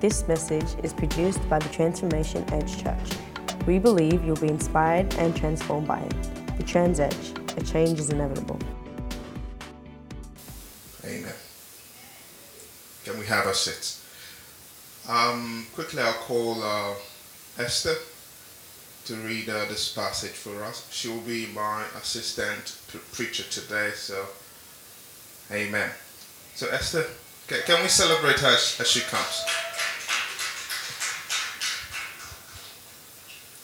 This message is produced by the Transformation Edge Church. We believe you'll be inspired and transformed by it. The Trans Edge, a change is inevitable. Amen. Can we have our seats? Quickly, I'll call Esther to read this passage for us. She will be my assistant preacher today, so amen. So Esther, can we celebrate her as she comes?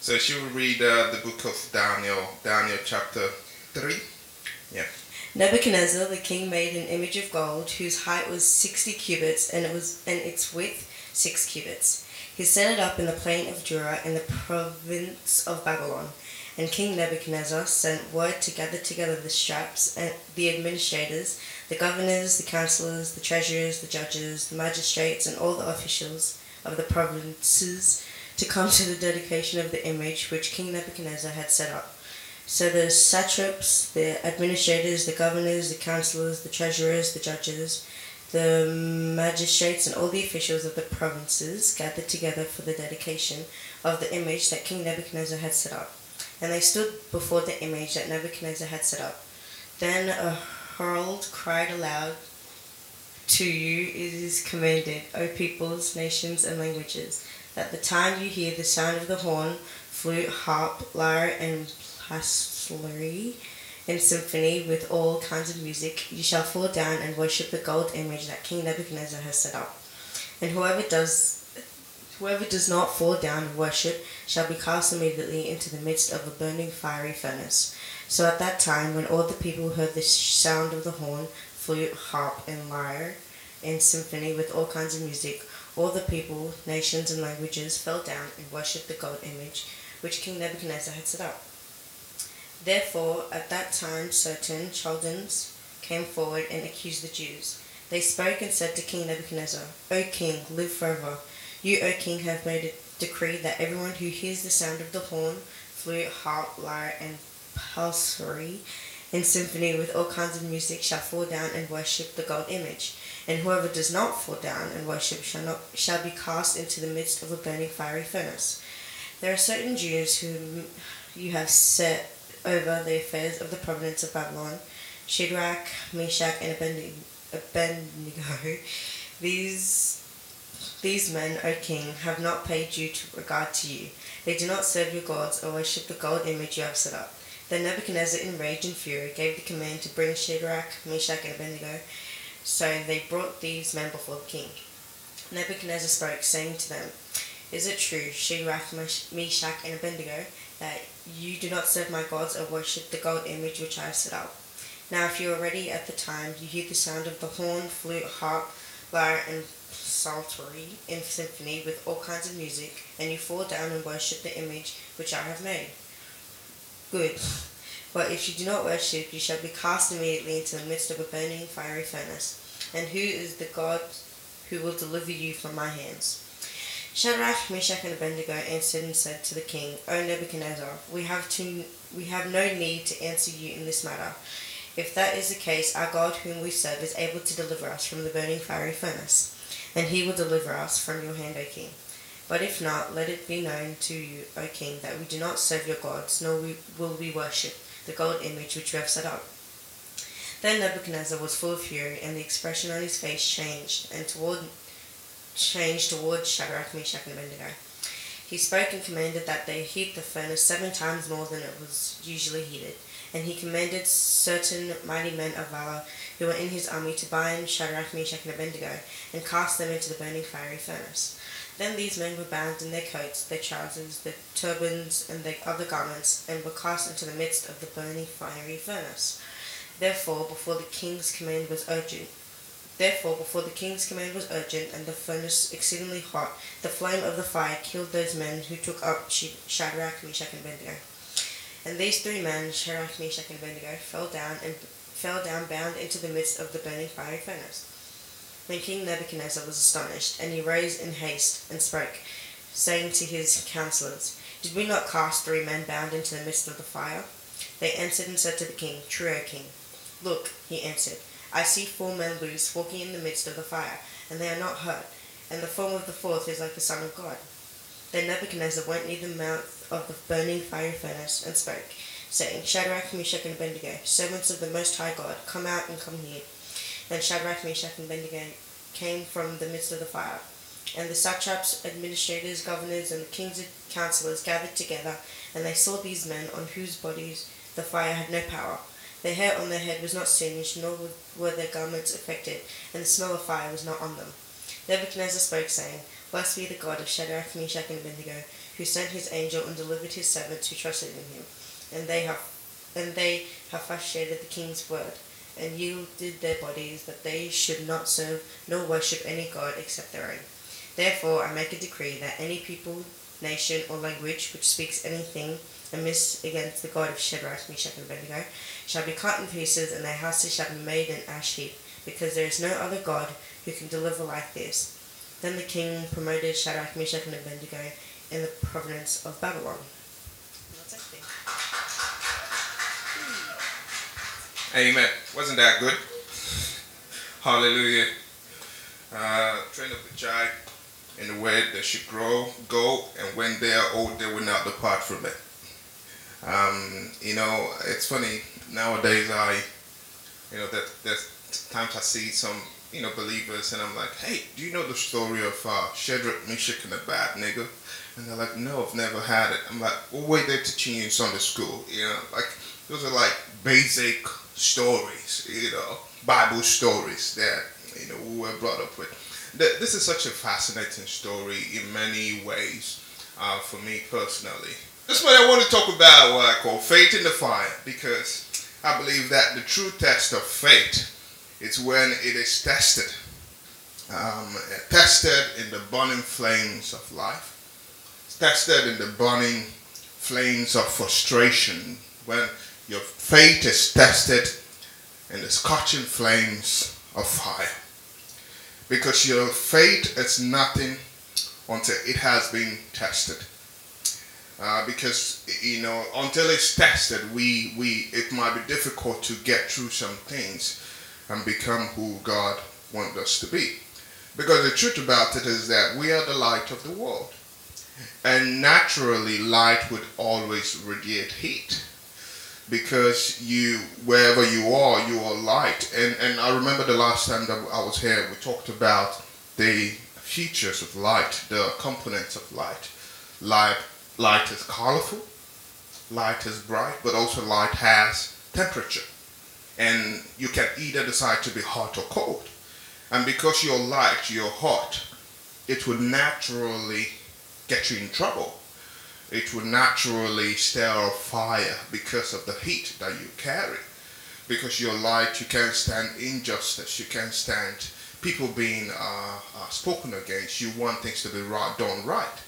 So she will read the book of Daniel chapter 3. Yeah. Nebuchadnezzar the king made an image of gold whose height was 60 cubits and its width 6 cubits. He set it up in the plain of Dura in the province of Babylon. And King Nebuchadnezzar sent word to gather together the satraps, and the administrators, the governors, the councillors, the treasurers, the judges, the magistrates, and all the officials of the provinces to come to the dedication of the image which King Nebuchadnezzar had set up. So the satraps, the administrators, the governors, the councillors, the treasurers, the judges, the magistrates, and all the officials of the provinces gathered together for the dedication of the image that King Nebuchadnezzar had set up. And they stood before the image that Nebuchadnezzar had set up. Then a herald cried aloud, "To you it is commanded, O peoples, nations, and languages, that the time you hear the sound of the horn, flute, harp, lyre, and psaltery, and symphony with all kinds of music, you shall fall down and worship the gold image that King Nebuchadnezzar has set up. And whoever does not fall down and worship shall be cast immediately into the midst of a burning fiery furnace." So at that time, when all the people heard the sound of the horn, flute, harp, and lyre, and symphony with all kinds of music, all the people, nations, and languages fell down and worshipped the gold image which King Nebuchadnezzar had set up. Therefore, at that time, certain Chaldeans came forward and accused the Jews. They spoke and said to King Nebuchadnezzar, "O king, live forever. You, O king, have made a decree that everyone who hears the sound of the horn, flute, harp, lyre, and psaltery, and symphony with all kinds of music shall fall down and worship the gold image. And whoever does not fall down and worship shall be cast into the midst of a burning fiery furnace. There are certain Jews whom you have set over the affairs of the province of Babylon, Shadrach, Meshach, and Abednego. These men, O king, have not paid due regard to you. They do not serve your gods or worship the gold image you have set up." Then Nebuchadnezzar, in rage and fury, gave the command to bring Shadrach, Meshach, and Abednego. So they brought these men before the king. Nebuchadnezzar spoke, saying to them, "Is it true, Shadrach, Meshach, and Abednego, that you do not serve my gods or worship the gold image which I have set up? Now if you are ready at the time you hear the sound of the horn, flute, harp, lyre, and psaltery, and symphony with all kinds of music, and you fall down and worship the image which I have made. Good. But if you do not worship, you shall be cast immediately into the midst of a burning fiery furnace. And who is the God who will deliver you from my hands?" Shadrach, Meshach, and Abednego answered and said to the king, "O Nebuchadnezzar, we have no need to answer you in this matter. If that is the case, our God whom we serve is able to deliver us from the burning fiery furnace, and he will deliver us from your hand, O king. But if not, let it be known to you, O king, that we do not serve your gods, nor will we worship the gold image which you have set up." Then Nebuchadnezzar was full of fury, and the expression on his face changed towards Shadrach, Meshach, and Abednego. He spoke and commanded that they heat the furnace 7 times more than it was usually heated. And he commanded certain mighty men of valor who were in his army to bind Shadrach, Meshach, and Abednego, and cast them into the burning fiery furnace. Then these men were bound in their coats, their trousers, their turbans, and their other garments, and were cast into the midst of the burning fiery furnace. Therefore, before the king's command was urgent, and the furnace exceedingly hot, the flame of the fire killed those men who took up Shadrach, Meshach, and Abednego. And these 3 men, Shadrach, Meshach, and Abednego, fell down bound into the midst of the burning fiery furnace. Then King Nebuchadnezzar was astonished, and he rose in haste and spoke, saying to his counsellors, "Did we not cast 3 men bound into the midst of the fire?" They answered and said to the king, "True, O king." "Look," he answered, "I see 4 men loose walking in the midst of the fire, and they are not hurt. and the form of the fourth is like the Son of God. Then Nebuchadnezzar went near the mouth of the burning fiery furnace and spoke, saying, Shadrach, Meshach, and Abednego, servants of the Most High God, come out and come here. Then Shadrach, Meshach, and Abednego came from the midst of the fire. And the satraps, administrators, governors, and the king's counselors gathered together, and they saw these men on whose bodies the fire had no power. Their hair on their head was not singed, nor were their garments affected, and the smell of fire was not on them. Nebuchadnezzar spoke, saying, Blessed be the God of Shadrach, Meshach, and Abednego, who sent his angel and delivered his servants who trusted in him. And they have frustrated the king's word, and yielded their bodies, that they should not serve nor worship any god except their own. Therefore I make a decree that any people, nation, or language which speaks anything amiss against the God of Shadrach, Meshach, and Abednego shall be cut in pieces, and their houses shall be made an ash heap, because there is no other God who can deliver like this. Then the king promoted Shadrach, Meshach, and Abednego in the province of Babylon. Amen. Wasn't that good? Hallelujah. Train up the child in the way they should grow, go, and when they are old, they will not depart from it. It's funny, nowadays there's times I see some, believers, and I'm like, hey, do you know the story of Shadrach, Meshach, and Abednego? And they're like, no, I've never had it. I'm like, what were they teaching you in Sunday school? Those are like basic stories, Bible stories that, we were brought up with. This is such a fascinating story in many ways for me personally. That's what I want to talk about, what I call faith in the fire, because I believe that the true test of faith is when it is tested. Tested in the burning flames of life. It's tested in the burning flames of frustration. When your faith is tested in the scorching flames of fire. Because your faith is nothing until it has been tested. Because until it's tested, it might be difficult to get through some things and become who God wants us to be. Because the truth about it is that we are the light of the world, and naturally, light would always radiate heat. Because wherever you are light. And I remember the last time that I was here, we talked about the features of light, the components of light. Light is colorful, light is bright, but also light has temperature. And you can either decide to be hot or cold. And because you're light, you're hot, it would naturally get you in trouble. It will naturally stir a fire because of the heat that you carry. Because you're light, you can't stand injustice. You can't stand people being spoken against. You want things to be done right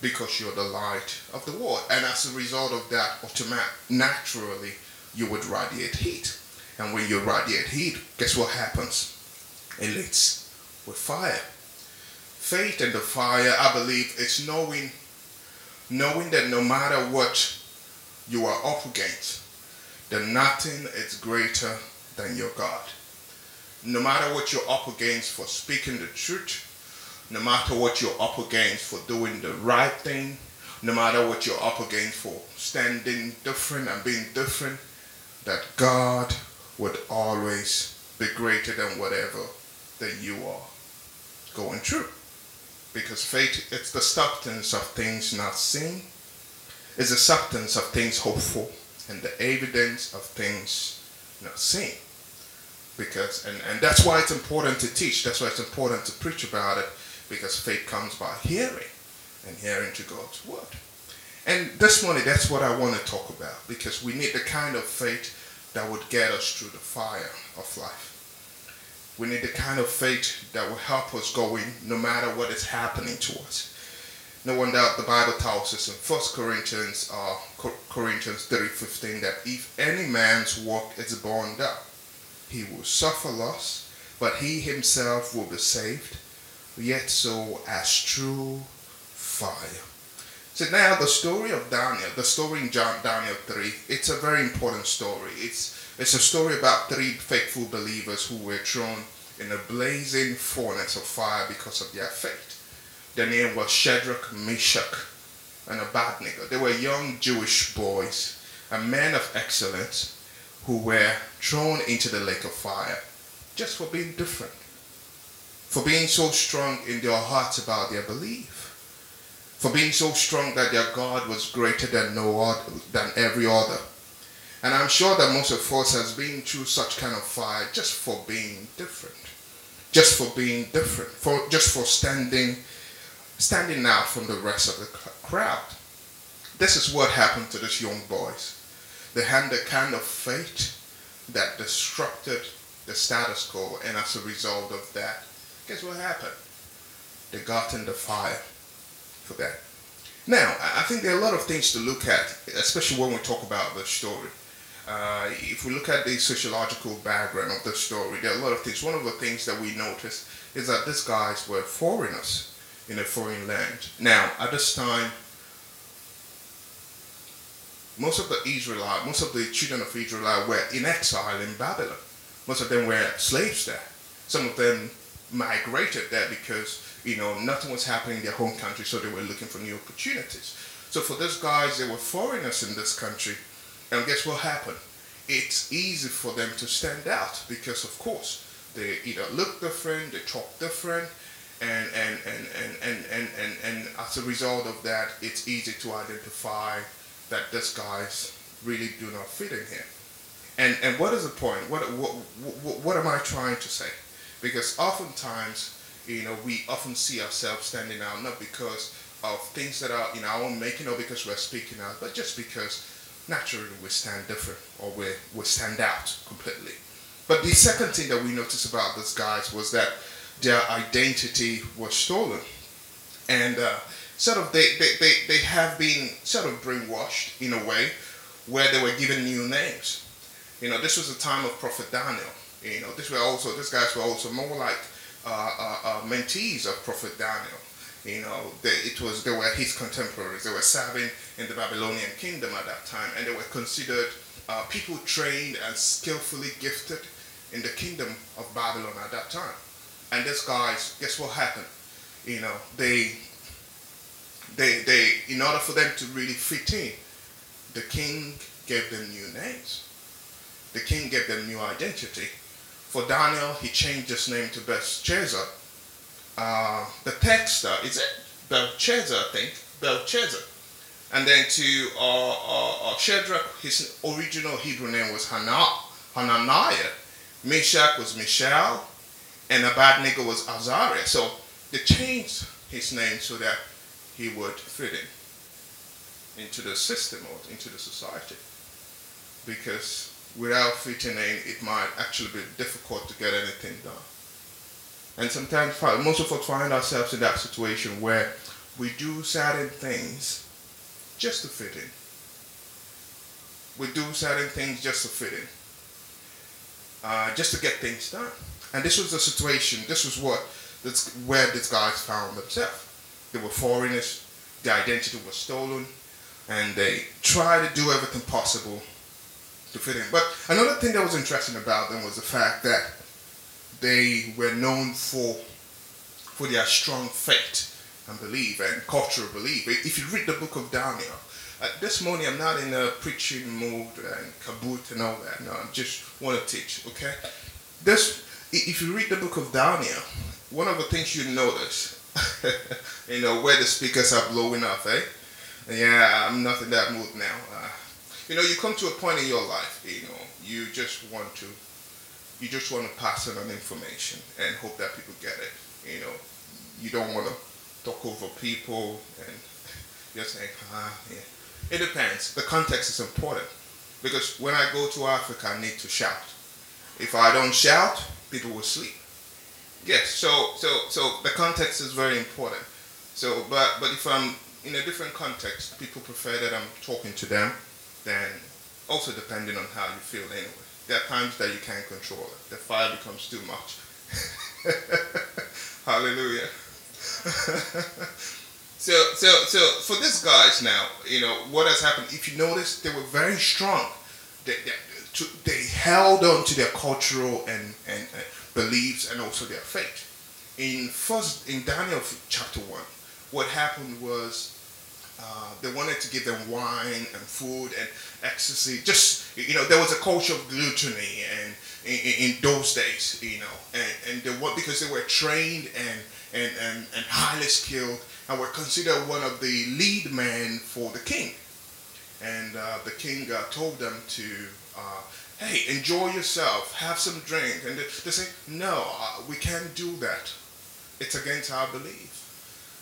because you're the light of the world. And as a result of that, naturally, you would radiate heat. And when you radiate heat, guess what happens? It lights with fire. Faith in the fire, I believe, it's knowing that no matter what you are up against, that nothing is greater than your God. No matter what you're up against for speaking the truth, no matter what you're up against for doing the right thing, no matter what you're up against for standing different and being different, that God would always be greater than whatever that you are going through. Because faith, it's the substance of things not seen, it's the substance of things hoped for, and the evidence of things not seen. Because and that's why it's important to teach, that's why it's important to preach about it, because faith comes by hearing, and hearing to God's word. And this morning, that's what I want to talk about, because we need the kind of faith that would get us through the fire of life. We need the kind of faith that will help us go in no matter what is happening to us. No wonder the Bible tells us in First Corinthians 3:15 that if any man's work is burned up, he will suffer loss, but he himself will be saved, yet so as through fire. So now the story of Daniel, the story in Daniel 3, it's a very important story. It's a story about three faithful believers who were thrown in a blazing furnace of fire because of their faith. Their name was Shadrach, Meshach, and Abednego. They were young Jewish boys and men of excellence who were thrown into the lake of fire just for being different, for being so strong in their hearts about their belief, for being so strong that their God was greater than no other, than every other. And I'm sure that most of us has been through such kind of fire just for being different, for standing out from the rest of the crowd. This is what happened to these young boys. They had the kind of faith that disrupted the status quo, and as a result of that, guess what happened? They got in the fire for that. Now, I think there are a lot of things to look at, especially when we talk about the story. If we look at the sociological background of the story, there are a lot of things. One of the things that we noticed is that these guys were foreigners in a foreign land. Now, at this time, most of the children of Israel were in exile in Babylon. Most of them were slaves there. Some of them migrated there because, nothing was happening in their home country, so they were looking for new opportunities. So for those guys, they were foreigners in this country, and guess what happened? It's easy for them to stand out because, of course, they either look different, they talk different, and as a result of that, it's easy to identify that these guys really do not fit in here. And what is the point? What am I trying to say? Because oftentimes, we often see ourselves standing out, not because of things that are in our own making or because we're speaking out, but just because naturally we stand different or we stand out completely. But the second thing that we noticed about these guys was that their identity was stolen. And they have been sort of brainwashed in a way where they were given new names. This was the time of Prophet Daniel. These guys were also more like mentees of Prophet Daniel. They were his contemporaries. They were serving in the Babylonian kingdom at that time, and they were considered people trained and skillfully gifted in the kingdom of Babylon at that time. And these guys, guess what happened? They in order for them to really fit in, the king gave them new names. The king gave them new identity. For Daniel, he changed his name to Belteshazzar. The text, is it Belchazzar, I think? Belchazzar. And then to Shadrach, his original Hebrew name was Hananiah. Meshach was Mishael. And Abednego was Azariah. So they changed his name so that he would fit in into the system or into the society. Because without fitting in, it might actually be difficult to get anything done. And sometimes most of us find ourselves in that situation where we do certain things just to fit in. Just to get things done. And this was the situation, where these guys found themselves. They were foreigners, their identity was stolen, and they tried to do everything possible to fit in. But another thing that was interesting about them was the fact that they were known for their strong faith and belief and cultural belief. If you read the book of Daniel, this morning I'm not in a preaching mood and kaboot and all that. No, I just want to teach, okay? If you read the book of Daniel, one of the things you notice, where the speakers are blowing up, eh? Yeah, I'm not in that mood now. You come to a point in your life, you just want to pass on information and hope that people get it. You don't want to talk over people, and you're saying, yeah. It depends. The context is important because when I go to Africa, I need to shout. If I don't shout, people will sleep. Yes, so the context is very important. So, but if I'm in a different context, people prefer that I'm talking to them, then also depending on how you feel anyway. There are times that you can't control it. The fire becomes too much. Hallelujah. So for these guys now, what has happened, if you notice, they were very strong. They held on to their cultural and beliefs and also their faith. In Daniel chapter 1, what happened was they wanted to give them wine and food and ecstasy. Just, you know, there was a culture of gluttony and in those days, you know, and they were, because they were trained and highly skilled and were considered one of the lead men for the king. And the king told them to, hey, enjoy yourself, have some drink. And they say, no, we can't do that. It's against our belief.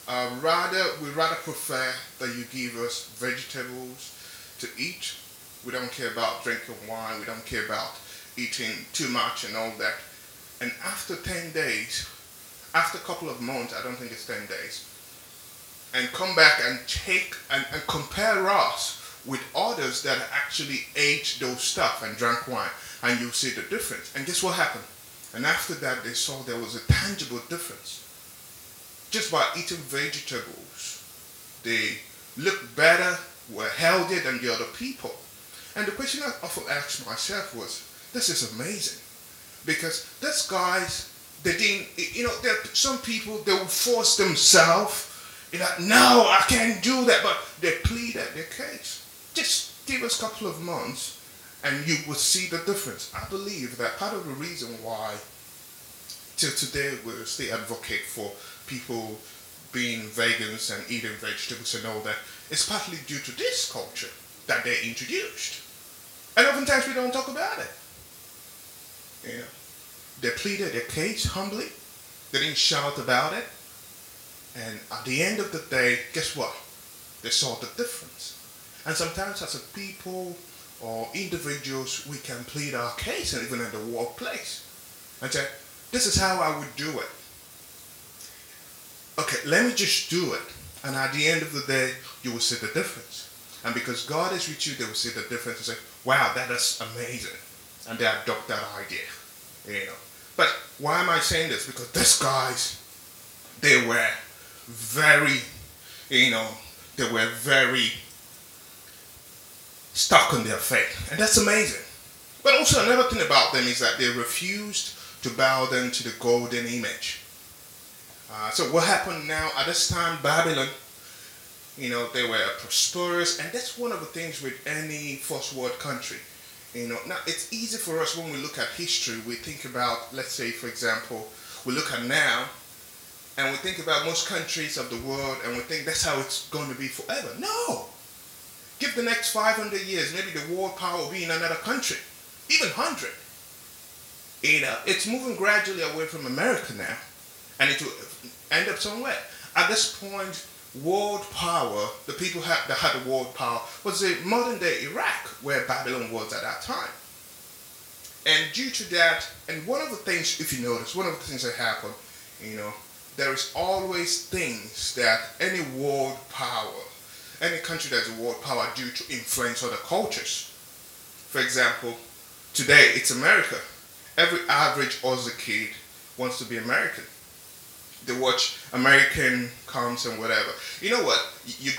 We'd rather prefer that you give us vegetables to eat. We don't care about drinking wine. We don't care about eating too much and all that. And after 10 days, after a couple of months, I don't think it's 10 days, and come back and take and compare us with others that actually ate those stuff and drank wine, and you see the difference. And guess what happened? And after that, they saw there was a tangible difference. Just by eating vegetables, they looked better, were healthier than the other people. And the question I often asked myself was, this is amazing. Because these guys, they didn't, you know, there are some people, they will force themselves, you know, no, I can't do that, but they pleaded their case. Just give us a couple of months and you will see the difference. I believe that part of the reason why till today we still advocate for people being vegans and eating vegetables and all that is partly due to this culture that they introduced. And oftentimes we don't talk about it. You know, they pleaded their case humbly. They didn't shout about it. And at the end of the day, guess what? They saw the difference. And sometimes as a people or individuals, we can plead our case, and even in the workplace, and say, this is how I would do it. Okay, let me just do it. And at the end of the day, you will see the difference. And because God is with you, they will see the difference and say, wow, that is amazing. And they adopt that idea. You know. But why am I saying this? Because these guys, they were very, you know, they were very stuck on their faith. And that's amazing. But also another thing about them is that they refused to bow down to the golden image. So what happened now, at this time, Babylon, you know, they were prosperous. And that's one of the things with any first world country. You know, now it's easy for us when we look at history, we think about, let's say, for example, we look at now, and we think about most countries of the world, and we think that's how it's going to be forever. No! Give the next 500 years, maybe the world power will be in another country, even 100. You know, it's moving gradually away from America now, and it will end up somewhere. At this point, world power, the people that had the world power, was the modern-day Iraq, where Babylon was at that time. And due to that, and one of the things, if you notice, one of the things that happened, you know, there is always things that any world power, any country that's a world power, do to influence other cultures. For example, today it's America. Every average Aussie kid wants to be American. They watch American comes and whatever. You know what? You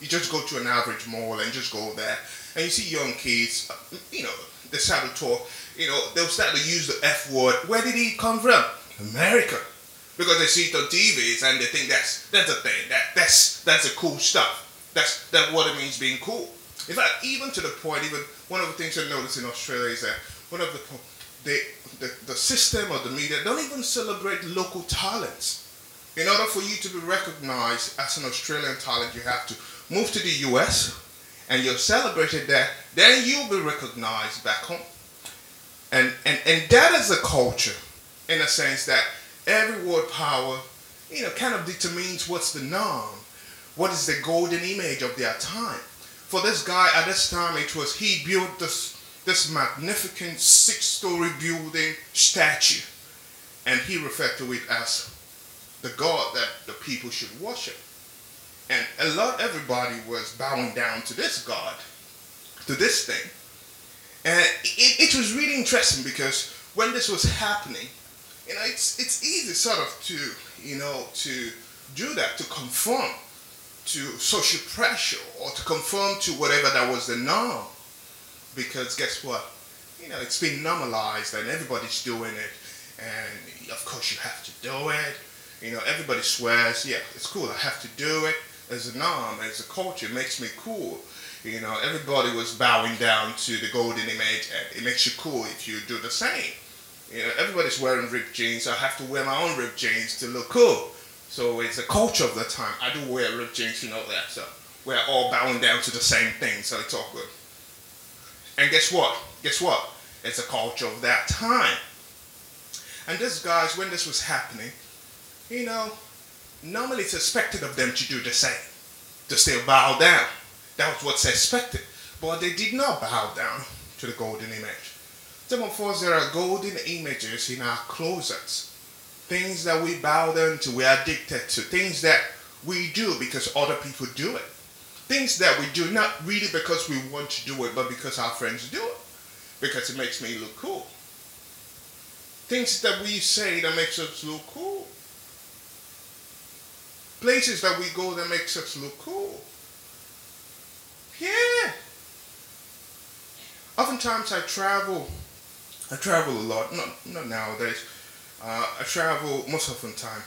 just go to an average mall and just go there, and you see young kids. You know, they start to talk. You know, they'll start to use the F word. Where did it come from? America. Because they see it on TVs and they think that's a thing. That's a cool stuff. That's what it means being cool. In fact, even to the point, even one of the things I noticed in Australia is that one of the system of the media don't even celebrate local talents. In order for you to be recognized as an Australian talent, you have to move to the US and you're celebrated there. Then you'll be recognized back home. And that is a culture, in a sense that every world power, you know, kind of determines what's the norm, what is the golden image of their time. For this guy at this time, it was he built this magnificent 6-story building statue, and he referred to it as the god that the people should worship. And everybody was bowing down to this god, to this thing. And it was really interesting because when this was happening, you know, it's easy sort of to, you know, to do that, to conform to social pressure or to conform to whatever that was the norm. Because guess what? You know, it's been normalized and everybody's doing it. and of course you have to do it. You know, everybody swears, yeah, it's cool, I have to do it. As a norm, as a culture, it makes me cool. You know, everybody was bowing down to the golden image, and it makes you cool if you do the same. You know, everybody's wearing ripped jeans, I have to wear my own ripped jeans to look cool. So it's a culture of the time. I do wear ripped jeans, you know that. So we're all bowing down to the same thing, so it's all good. And guess what? It's a culture of that time. And these guys, when this was happening, you know, normally it's expected of them to do the same, to still bow down. That was what's expected. But they did not bow down to the golden image. Some of us, there are golden images in our closets. Things that we bow down to, we are addicted to. Things that we do because other people do it. Things that we do not really because we want to do it, but because our friends do it. Because it makes me look cool. Things that we say that makes us look cool. Places that we go that makes us look cool. Yeah. Oftentimes I travel a lot. Not nowadays. I travel most often time.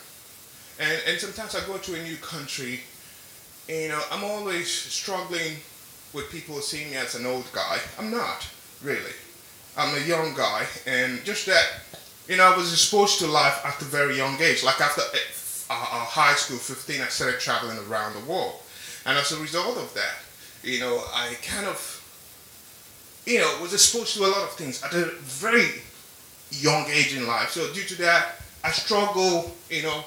And sometimes I go to a new country. You know, I'm always struggling with people seeing me as an old guy. I'm not, really. I'm a young guy. And just that, you know, I was exposed to life at a very young age. Like after high school, 15, I started traveling around the world. And as a result of that, you know, I kind of, you know, was exposed to a lot of things at a very young age in life. So due to that, I struggle, you know,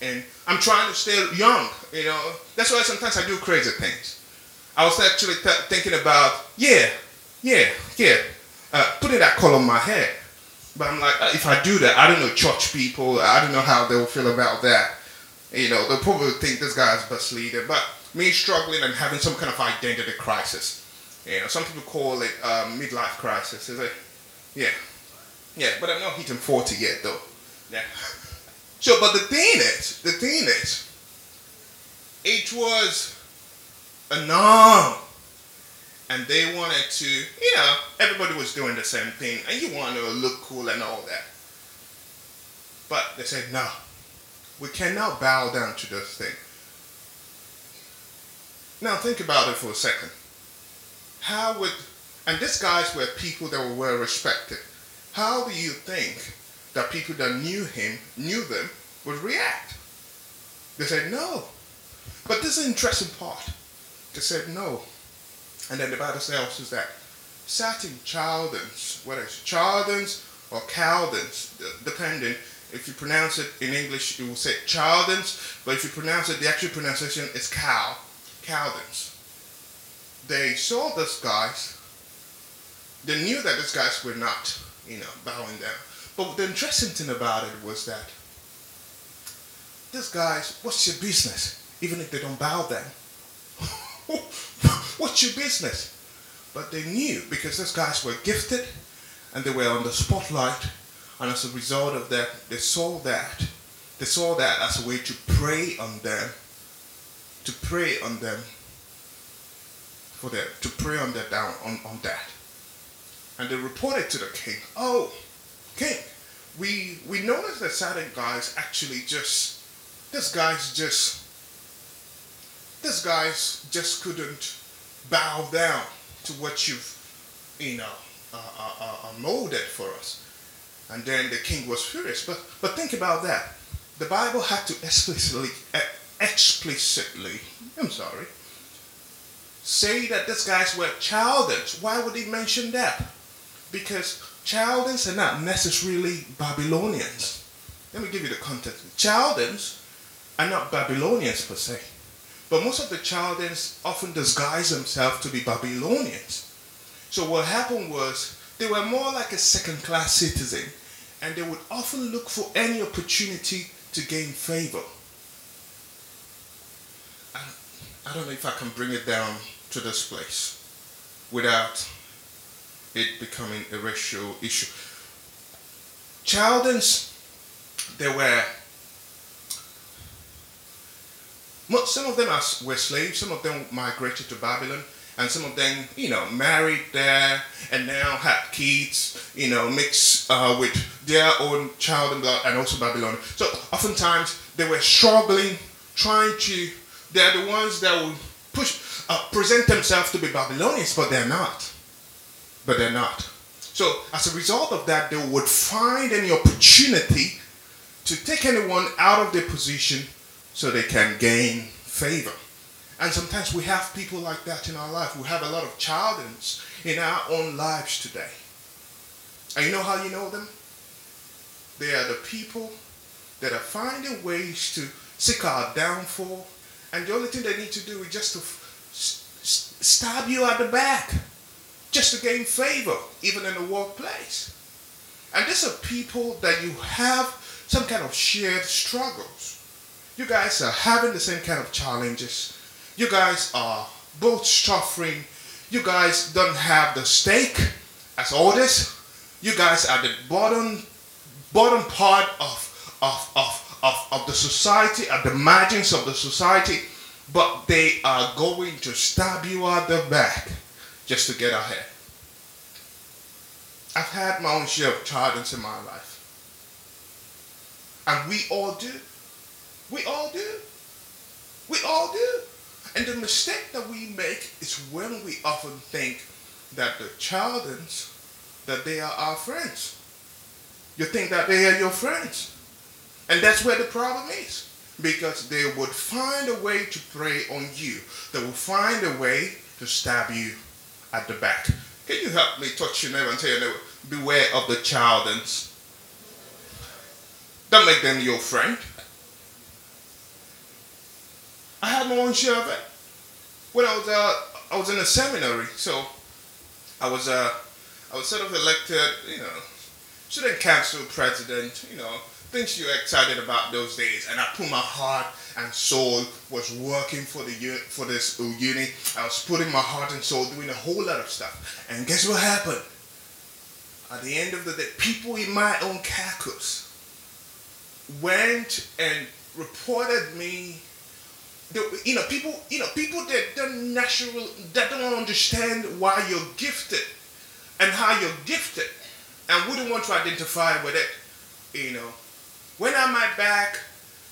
and I'm trying to stay young, you know. That's why sometimes I do crazy things. I was actually thinking about, putting that color on my hair. But I'm like, if I do that, I don't know church people. I don't know how they'll feel about that. You know, they'll probably think this guy's a bus leader. But me struggling and having some kind of identity crisis. You know, some people call it midlife crisis. Is it? Yeah. Yeah, but I'm not hitting 40 yet, though. Yeah. So, but the thing is, it was a norm. And they wanted to, you know, everybody was doing the same thing. And you want to look cool and all that. But they said, no, we cannot bow down to this thing. Now think about it for a second. And these guys were people that were well respected. How do you think that people that knew them, would react? They said, no. But this is an interesting part. They said, no. And then the Bible tells us that certain Chaldeans, whether it's Chaldeans or Chaldeans, depending, if you pronounce it in English, you will say Chaldeans, but if you pronounce it, the actual pronunciation is Chaldeans. They saw these guys, they knew that these guys were not, you know, bowing down. But the interesting thing about it was that these guys, what's your business, even if they don't bow down? What's your business? But they knew, because these guys were gifted and they were on the spotlight, and as a result of that, they saw that as a way to prey on them for that. And they reported to the king, oh, king, we noticed that certain guys actually just, these guys just couldn't bow down to what you've, you know, molded for us. And then the king was furious. But think about that. The Bible had to explicitly say that these guys were Chaldeans. Why would he mention that? Because Chaldeans are not necessarily Babylonians. Let me give you the context. Chaldeans are not Babylonians per se. But most of the Chaldeans often disguise themselves to be Babylonians. So what happened was, they were more like a second-class citizen, and they would often look for any opportunity to gain favor. I don't know if I can bring it down to this place without it becoming a racial issue. Chaldeans, they were... Some of them were slaves, some of them migrated to Babylon, And some of them, married there and now had kids, mixed with their own child and also Babylon. So oftentimes they were struggling, they're the ones that will present themselves to be Babylonians, but they're not. So as a result of that, they would find any opportunity to take anyone out of their position so they can gain favor. And sometimes we have people like that in our life. We have a lot of Chaldeans in our own lives today. And you know how you know them? They are the people that are finding ways to seek our downfall. And the only thing they need to do is just to stab you at the back, just to gain favor, even in the workplace. And these are people that you have some kind of shared struggles. You guys are having the same kind of challenges. You guys are both suffering. You guys don't have the stake as others. You guys are the bottom part of the society, at the margins of the society, but they are going to stab you at the back just to get ahead. I've had my own share of challenges in my life. And we all do. And the mistake that we make is when we often think that the Chaldeans, that they are our friends. You think that they are your friends. And that's where the problem is. Because they would find a way to prey on you. They will find a way to stab you at the back. Can you help me touch your neighbor and tell your neighbor, beware of the Chaldeans. Don't make them your friend. I had my own share of it. When I was in a seminary, so I was sort of elected, student council president, things you're excited about those days. And I put my heart and soul, was working for this uni. I was putting my heart and soul, doing a whole lot of stuff. And guess what happened? At the end of the day, people in my own caucus went and reported me. People that don't understand why you're gifted and how you're gifted and wouldn't want to identify with it, When I'm at back,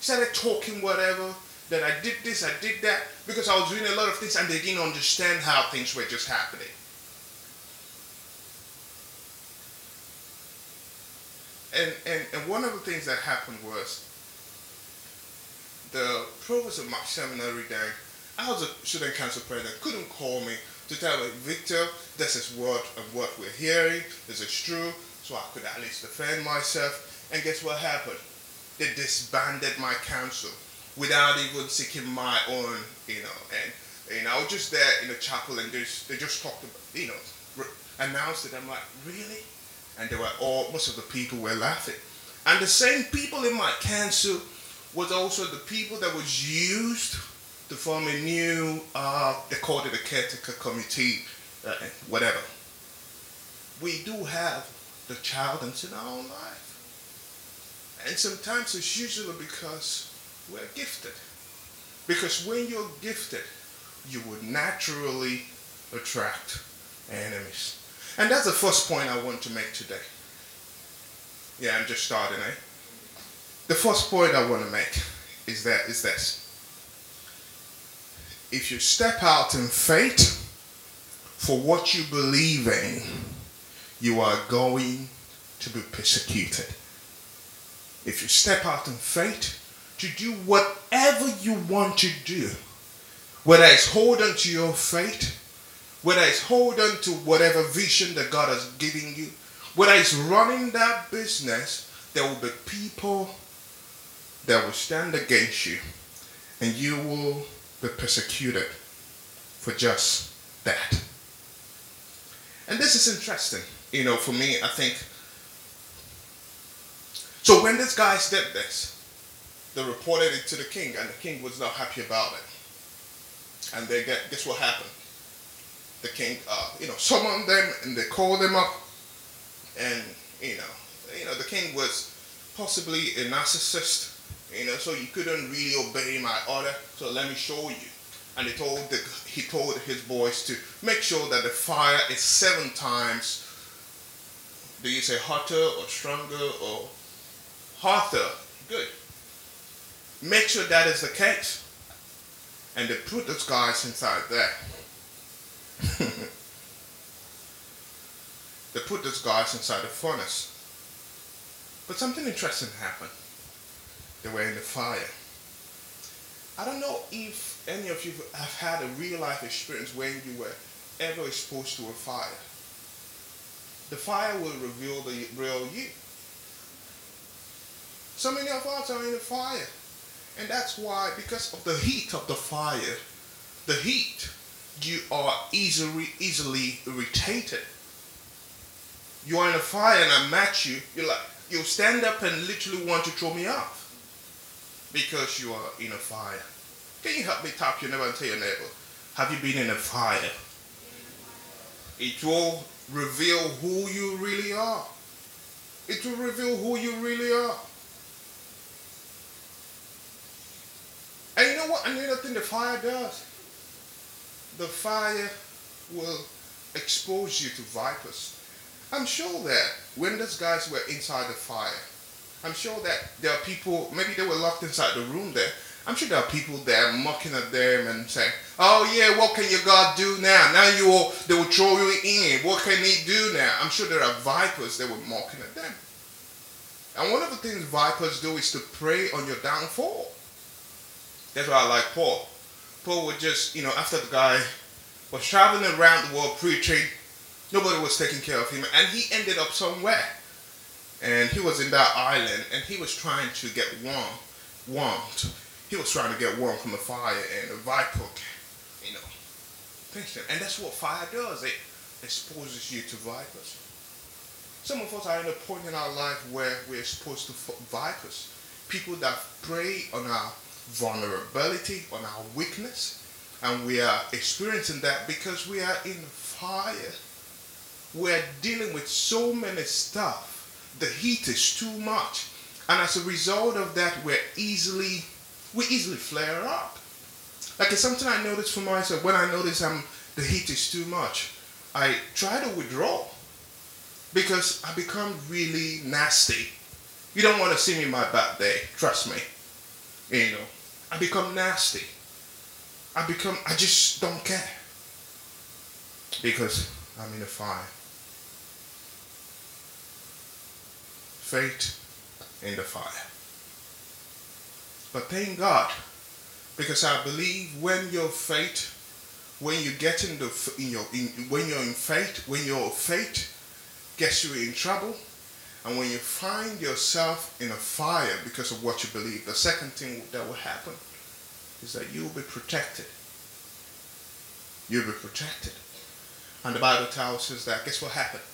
started talking whatever, that I did this, I did that, because I was doing a lot of things and they didn't understand how things were just happening. And one of the things that happened was, the provost of my seminary day, I was a student council president, couldn't call me to tell me, Victor, this is what we're hearing, this is true, so I could at least defend myself. And guess what happened? They disbanded my council without even seeking my own, And I was just there in the chapel and they just talked about, announced it. I'm like, really? And most of the people were laughing. And the same people in my council was also the people that was used to form a new, they called it a caretaker committee, whatever. We do have the Chaldeans in our own life. And sometimes it's usually because we're gifted. Because when you're gifted, you would naturally attract enemies. And that's the first point I want to make today. Yeah, I'm just starting, eh? The first point I want to make is this. If you step out in faith for what you believe in, you are going to be persecuted. If you step out in faith to do whatever you want to do, whether it's hold on to your faith, whether it's hold on to whatever vision that God has given you, whether it's running that business, there will be people that will stand against you, and you will be persecuted for just that. And this is interesting, for me, I think. So when these guys did this, they reported it to the king, and the king was not happy about it. And guess what happened? The king, summoned them, and they called them up, and, the king was possibly a narcissist, so you couldn't really obey my order, so let me show you. And he told his boys to make sure that the fire is 7 times, do you say hotter or stronger or hotter? Good. Make sure that is the case. And they put those guys inside there. They put those guys inside the furnace. But something interesting happened. They were in the fire. I don't know if any of you have had a real life experience when you were ever exposed to a fire. The fire will reveal the real you. So many of us are in the fire. And that's why, because of the heat of the fire, you are easily irritated. You are in a fire and I'm at you, you'll stand up and literally want to throw me off. Because you are in a fire. Can you help me tap your neighbor and tell your neighbor, have you been in a fire? It will reveal who you really are. It will reveal who you really are. And you know what? Another thing the fire does. The fire will expose you to vipers. I'm sure that when those guys were inside the fire, I'm sure that there are people, maybe they were locked inside the room there. I'm sure there are people there mocking at them and saying, oh yeah, what can your God do now? Now they will throw you in. What can he do now? I'm sure there are vipers that were mocking at them. And one of the things vipers do is to prey on your downfall. That's why I like Paul. Paul would just, after the guy was traveling around the world preaching, nobody was taking care of him. And he ended up somewhere. And he was in that island, and he was trying to get warmed. He was trying to get warm from the fire, and a viper, pinched him. And that's what fire does. It exposes you to vipers. Some of us are in a point in our life where we're exposed to vipers. People that prey on our vulnerability, on our weakness, and we are experiencing that because we are in fire. We're dealing with so many stuff. The heat is too much, and as a result of that, we easily flare up. Like, it's something I noticed for myself. When I notice the heat is too much, I try to withdraw because I become really nasty. You don't want to see me in my bad day, trust me. I become nasty. I just don't care because I'm in a fire. Fate in the fire. But thank God, because I believe when your fate gets you in trouble, and when you find yourself in a fire because of what you believe, the second thing that will happen is that you'll be protected. You'll be protected. And the Bible tells us that, guess what happens?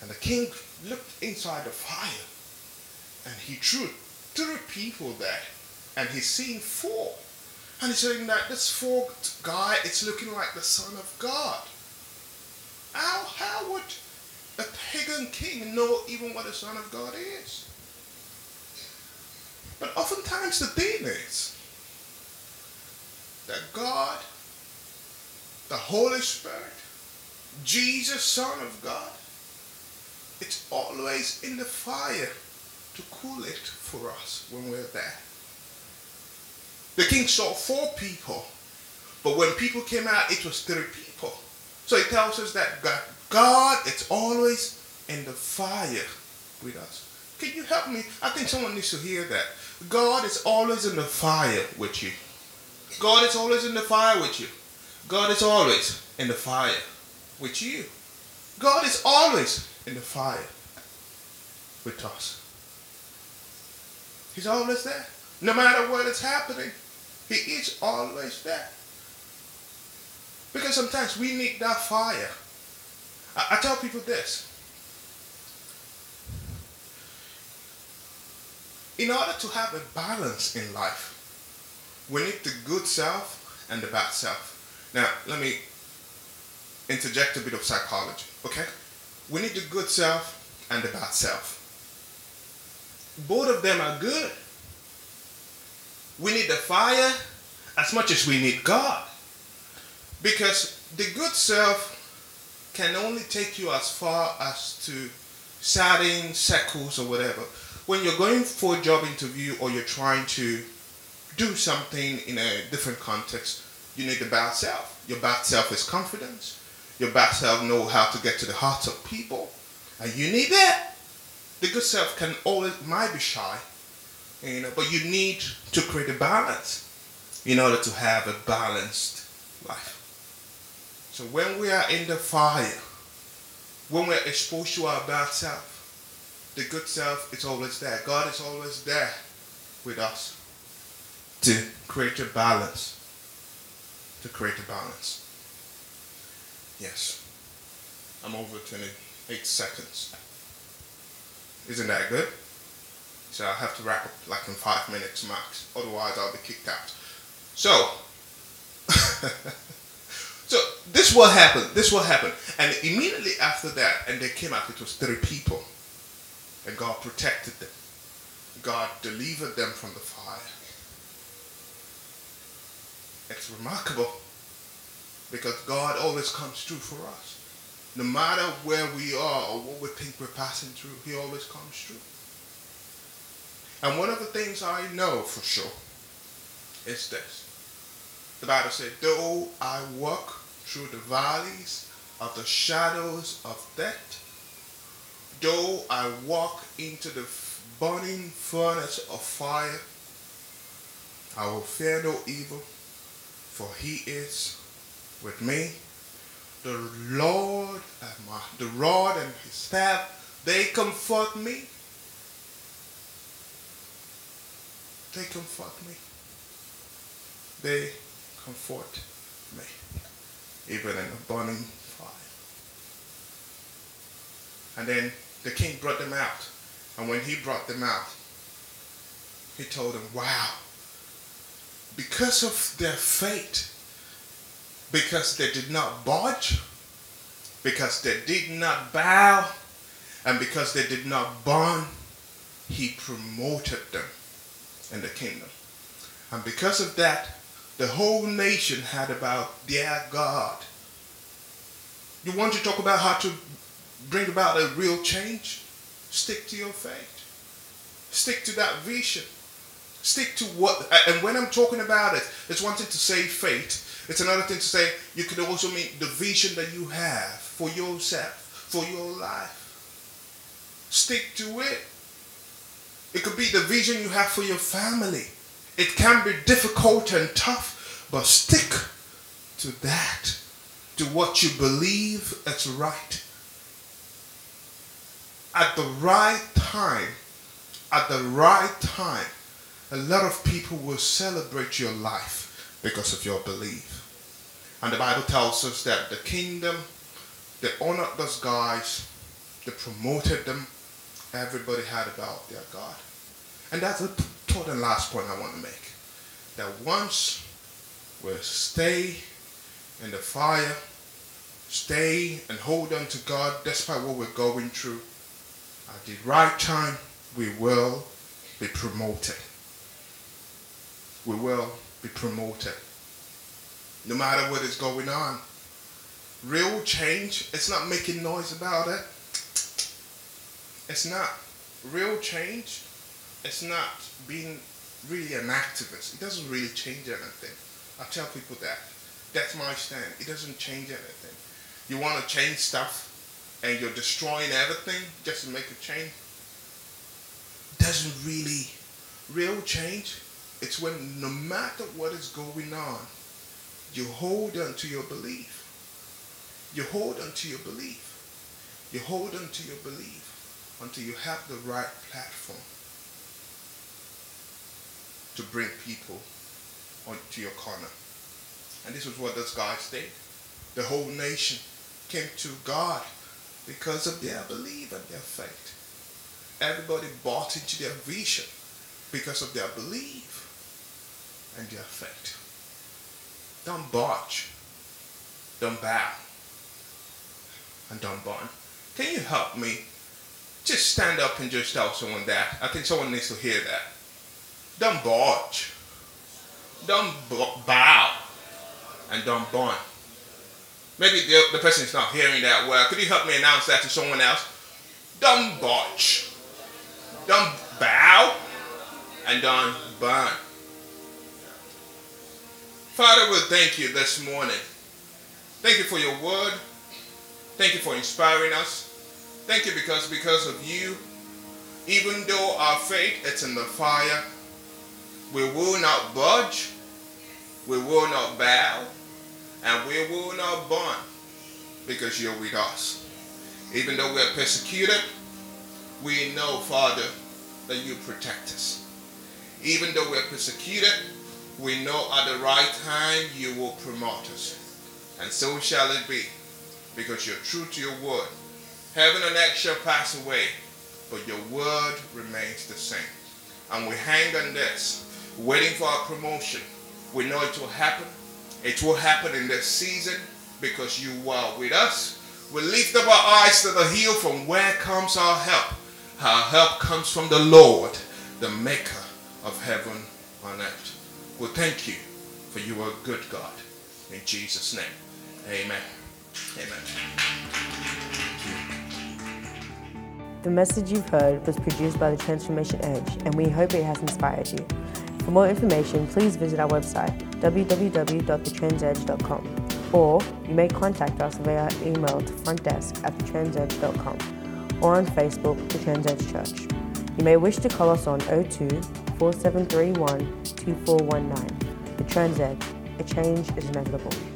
And the king looked inside the fire, and he drew 3 people there, and he's seen 4. And he's saying that this 4th guy, it's looking like the Son of God. How would a pagan king know even what the Son of God is? But oftentimes the thing is that God, the Holy Spirit, Jesus, Son of God, it's always in the fire to cool it for us when we're there. The king saw 4 people, but when people came out, it was 3 people. So it tells us that God, it's always in the fire with us. Can you help me? I think someone needs to hear that. God is always in the fire with you. God is always in the fire with you. God is always in the fire with you. God is always in the fire with us. He's always there. No matter what is happening, he is always there. Because sometimes we need that fire. I tell people this. In order to have a balance in life, we need the good self and the bad self. Now, let me interject a bit of psychology, okay? We need the good self and the bad self. Both of them are good. We need the fire as much as we need God. Because the good self can only take you as far as to certain circles or whatever. When you're going for a job interview or you're trying to do something in a different context, you need the bad self. Your bad self is confidence. Your bad self knows how to get to the hearts of people. And you need that. The good self can always might be shy, but you need to create a balance in order to have a balanced life. So when we are in the fire, when we're exposed to our bad self, the good self is always there. God is always there with us to create a balance. To create a balance. Yes. I'm over 28 seconds. Isn't that good? So I have to wrap up like in 5 minutes max. Otherwise I'll be kicked out. So this will happen. And immediately after that, and they came out, it was 3 people. And God protected them. God delivered them from the fire. It's remarkable because God always comes through for us. No matter where we are or what we think we're passing through, He always comes through. And one of the things I know for sure is this. The Bible said, though I walk through the valleys of the shadows of death, though I walk into the burning furnace of fire, I will fear no evil. For He is with me. The Lord and the rod and His staff, they comfort me. They comfort me. They comfort me. Even in a burning fire. And then the king brought them out. And when he brought them out, he told them, wow. Because of their faith, because they did not budge, because they did not bow, and because they did not burn, He promoted them in the kingdom. And because of that, the whole nation heard about their God. You want to talk about how to bring about a real change? Stick to your faith. Stick to that vision. Stick to what, and when I'm talking about it, it's one thing to say faith. It's another thing to say, you could also mean the vision that you have for yourself, for your life. Stick to it. It could be the vision you have for your family. It can be difficult and tough, but stick to that, to what you believe is right. At the right time, a lot of people will celebrate your life because of your belief. And the Bible tells us that the kingdom, they honored those guys, they promoted them, everybody heard about their God. And that's the third and last point I want to make. That once we stay in the fire, stay and hold on to God despite what we're going through, at the right time, we will be promoted. We will be promoted. No matter what is going on. Real change, it's not making noise about it. It's not. Real change, it's not being really an activist. It doesn't really change anything. I tell people that. That's my stand. It doesn't change anything. You want to change stuff and you're destroying everything just to make a change? Doesn't really. Real change, it's when no matter what is going on, you hold on to your belief. You hold on to your belief. You hold on to your belief until you have the right platform to bring people onto your corner. And this is what those guys did. The whole nation came to God because of their belief and their faith. Everybody bought into their vision because of their belief and their faith. Don't budge. Don't bow. And don't burn. Can you help me? Just stand up and just tell someone that. I think someone needs to hear that. Don't budge. don't bow and don't bond. Maybe the person is not hearing that well. Could you help me announce that to someone else? Don't botch. Don't bow and don't bond. Father, we thank you this morning. Thank you for your word. Thank you for inspiring us. Thank you because of you, even though our faith is in the fire, we will not budge, we will not bow, and we will not bond, because you're with us. Even though we are persecuted, we know, Father, that you protect us. Even though we are persecuted, we know at the right time you will promote us. And so shall it be, because you're true to your word. Heaven and earth shall pass away, but your word remains the same. And we hang on this, waiting for our promotion. We know it will happen. It will happen in this season, because you are with us. We lift up our eyes to the hill, from where comes our help. Our help comes from the Lord, the maker of heaven and earth. We thank you, for you are a good God. In Jesus' name, amen. Amen. The message you've heard was produced by the Transformation Edge, and we hope it has inspired you. For more information, please visit our website, www.thetransedge.com, or you may contact us via email to frontdesk@thetransedge.com, or on Facebook, The Trans Edge Church. You may wish to call us on 02-4731-2419. The Trans Edge, a change is inevitable.